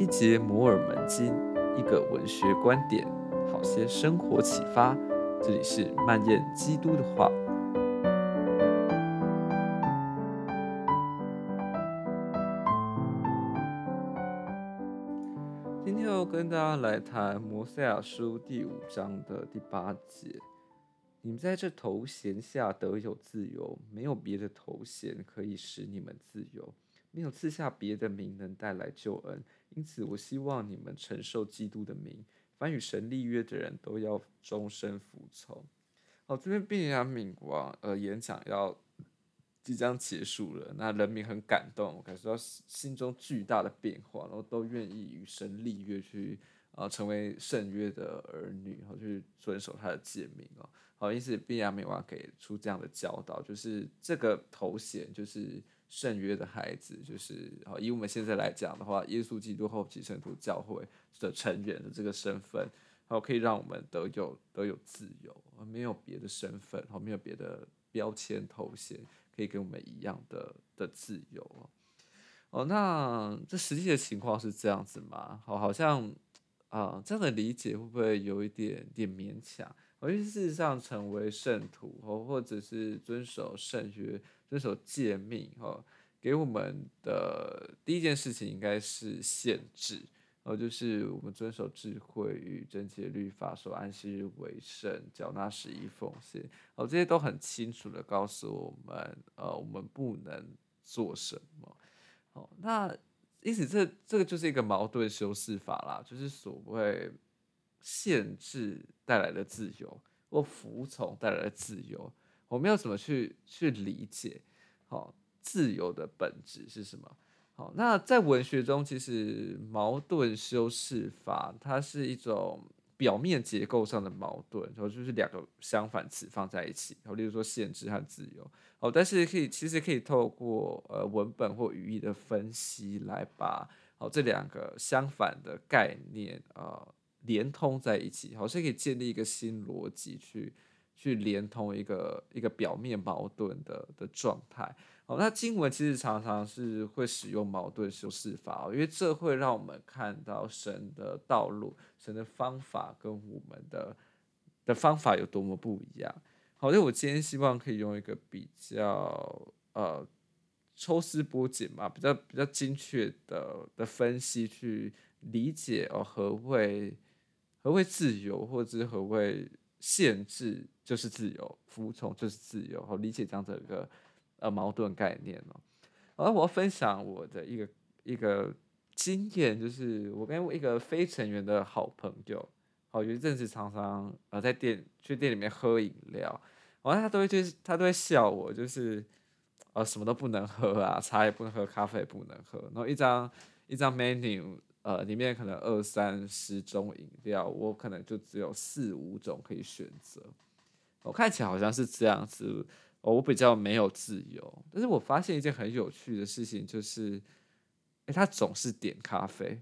一节摩尔门经，一个文学观点，好些生活启发。这里是漫研基督的话。今天要跟大家来谈摩赛亚书第5章的第8节。你们在这头衔下得有自由，没有别的头衔可以使你们自由，没有赐下别的名能带来救恩，因此我希望你们承受基督的名。凡与神立约的人都要终身服从。好，这边便雅悯王演讲要即将结束了，那人民很感动，我感受到心中巨大的变化，然后都愿意与神立约去成为圣约的儿女，然后去遵守他的诫命哦。好，因此便雅悯王给出这样的教导，就是这个头衔就是圣约的孩子，就是以我们现在来讲的话，耶稣基督后期圣徒教会的成员的这个身份，可以让我们得有自由，没有别的身份，没有别的标签头衔可以跟我们一样 的自由。那这实际的情况是这样子吗？好像这样的理解会不会有一 点勉强？因为事实上成为圣徒或者是遵守圣约、遵守诫命给我们的第一件事情应该是限制，就是我们遵守智慧与贞洁律法，守安息日为圣，缴纳11奉献，这些都很清楚的告诉我们我们不能做什么。那因此这个就是一个矛盾修饰法啦，就是所谓限制带来的自由或服从带来的自由，我们要怎么去理解自由的本质是什么？那在文学中，其实矛盾修饰法它是一种表面结构上的矛盾，就是两个相反词放在一起，例如说限制和自由，但是其实可以透过文本或语义的分析来把这两个相反的概念连通在一起，好像可以建立一个新逻辑去连通一个表面矛盾 的状态。那经文其实常常是会使用矛盾修饰法，因为这会让我们看到神的道路、神的方法跟我们 的方法有多么不一样。好，所以我今天希望可以用一个比较抽丝剥茧嘛，比较精确 的分析去理解何谓自由，或者是何谓限制就是自由，服从就是自由，好，理解这样的一个矛盾概念。我要分享我的一个经验，就是我跟我一个非成员的好朋友，好，有一阵子常常在去店里面喝饮料，然后他都会笑我，就是什么都不能喝啊，茶也不能喝，咖啡也不能喝，然后一张 menu。里面可能20-30种饮料，我可能就只有4-5种可以选择。我看起来好像是这样子，我比较没有自由。但是我发现一件很有趣的事情，就是，他总是点咖啡。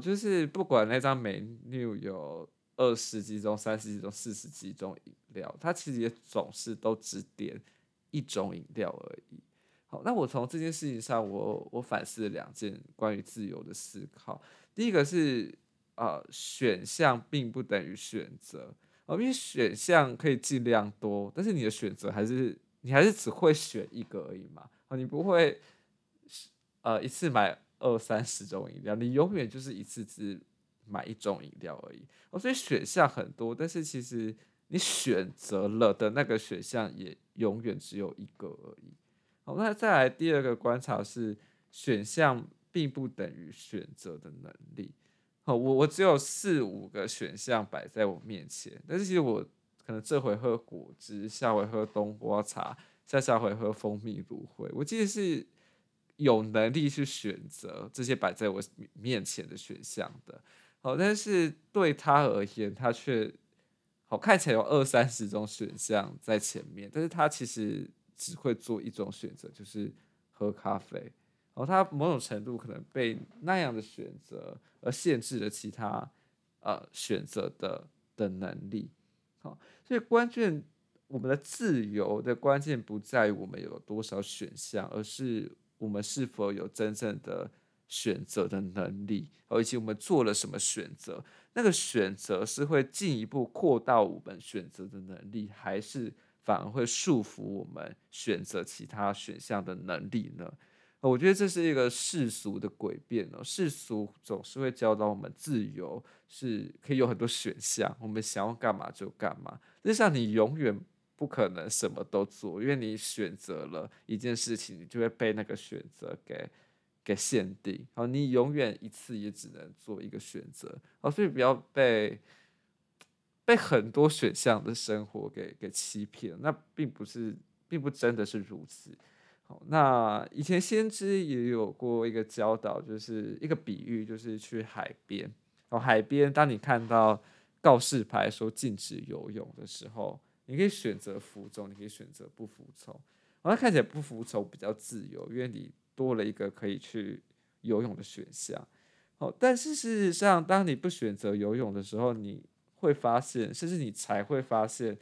就是不管那张menu有20几种、30几种、40几种饮料，他其实也总是都只点一种饮料而已。好，那我从这件事情上我反思了2件关于自由的思考。第一个是选项并不等于选择，因为选项可以尽量多，但是你的选择你还是只会选一个而已嘛。你不会一次买20-30种饮料，你永远就是一次只买一种饮料而已。所以选项很多，但是其实你选择了的那个选项也永远只有一个而已。好，那再来第二个观察是，选项并不等于选择的能力。好，我只有4-5个选项摆在我面前，但是其实我可能这回喝果汁，下回喝冬瓜茶，下回喝蜂蜜芦荟，我其实是有能力去选择这些摆在我面前的选项的。好，但是对他而言，他却看起来有20-30种选项在前面，但是他其实只会做一种选择，就是喝咖啡。然后他某种程度可能被那样的选择而限制了其他选择 的能力。好，所以关键，我们的自由的关键不在于我们有多少选项，而是我们是否有真正的选择的能力，以及我们做了什么选择，那个选择是会进一步扩大我们选择的能力，还是反而会束缚我们选择其他选项的能力呢？我觉得这是一个世俗的诡辩哦，世俗总是会教导我们自由是可以有很多选项，我们想要干嘛就干嘛。就像你永远不可能什么都做，因为你选择了一件事情，你就会被那个选择给限定。好，你永远一次也只能做一个选择。好，所以不要被很多选项的生活给欺骗，那并不真的是如此。那以前先知也有过一个教导，就是一个比喻，就是去海边。然后海边，当你看到告示牌说禁止游泳的时候，你可以选择服从，你可以选择不服从。然后看起来不服从比较自由，因为你多了一个可以去游泳的选项。但是事实上，当你不选择游泳的时候，你会发现，甚至你才会发现，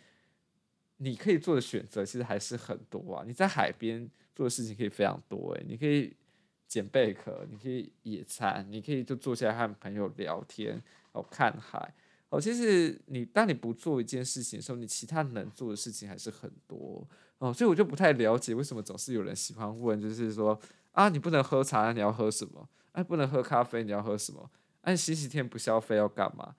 你可以做的选择其实还是很多啊。你在海边做的事情可以非常多，你可以捡贝壳，你可以野餐，你可以就坐下来和朋友聊天，看海。其实当你不做一件事情的时候，你其他能做的事情还是很多。所以我就不太了解为什么总是有人喜欢问，就是说啊，你不能喝茶，你要喝什么？啊，不能喝咖啡，你要喝什么？啊，星期天不消费要干嘛？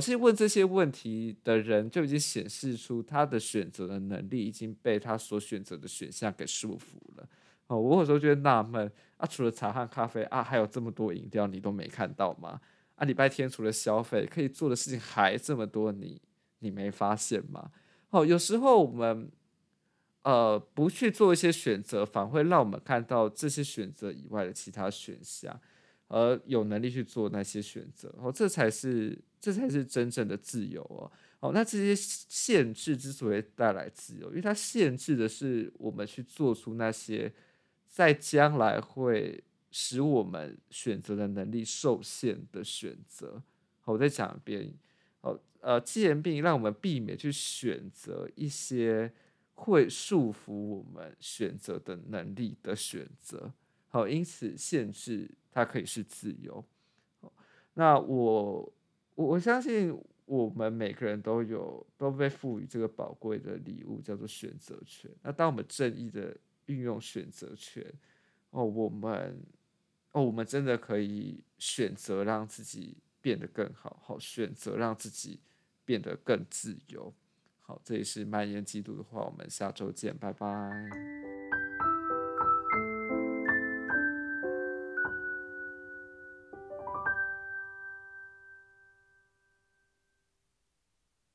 其实问这些问题的人就已经显示出他的选择的能力已经被他所选择的选项给束缚了。我有时候觉得纳闷啊，除了茶和咖啡啊，还有这么多饮料你都没看到吗？啊，礼拜天除了消费可以做的事情还这么多，你没发现吗？有时候我们不去做一些选择，反而会让我们看到这些选择以外的其他选项，而有能力去做那些选择。这才是真正的自由哦。那这些限制之所以带来自由，因为它限制的是我们去做出那些在将来会使我们选择的能力受限的选择。我再讲一遍，戒严令让我们避免去选择一些会束缚我们选择的能力的选择。因此限制它可以是自由。那我相信我们每个人都被赋予这个宝贵的礼物，叫做选择权。那当我们正义的运用选择权，我们真的可以选择让自己变得更好，选择让自己变得更自由。好，这里是蔓延基督的话，我们下周见，拜拜。